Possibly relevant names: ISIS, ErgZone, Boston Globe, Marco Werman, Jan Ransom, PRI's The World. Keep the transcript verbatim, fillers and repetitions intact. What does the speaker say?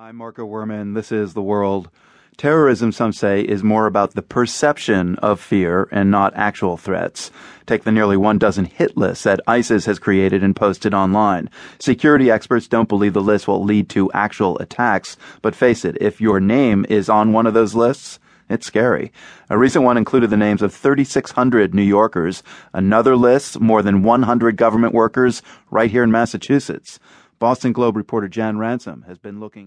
I'm Marco Werman. This is The World. Terrorism, some say, is more about the perception of fear and not actual threats. Take the nearly one dozen hit lists that ISIS has created and posted online. Security experts don't believe the list will lead to actual attacks, but face it, if your name is on one of those lists, it's scary. A recent one included the names of three thousand six hundred New Yorkers. Another list, more than one hundred government workers right here in Massachusetts. Boston Globe reporter Jan Ransom has been looking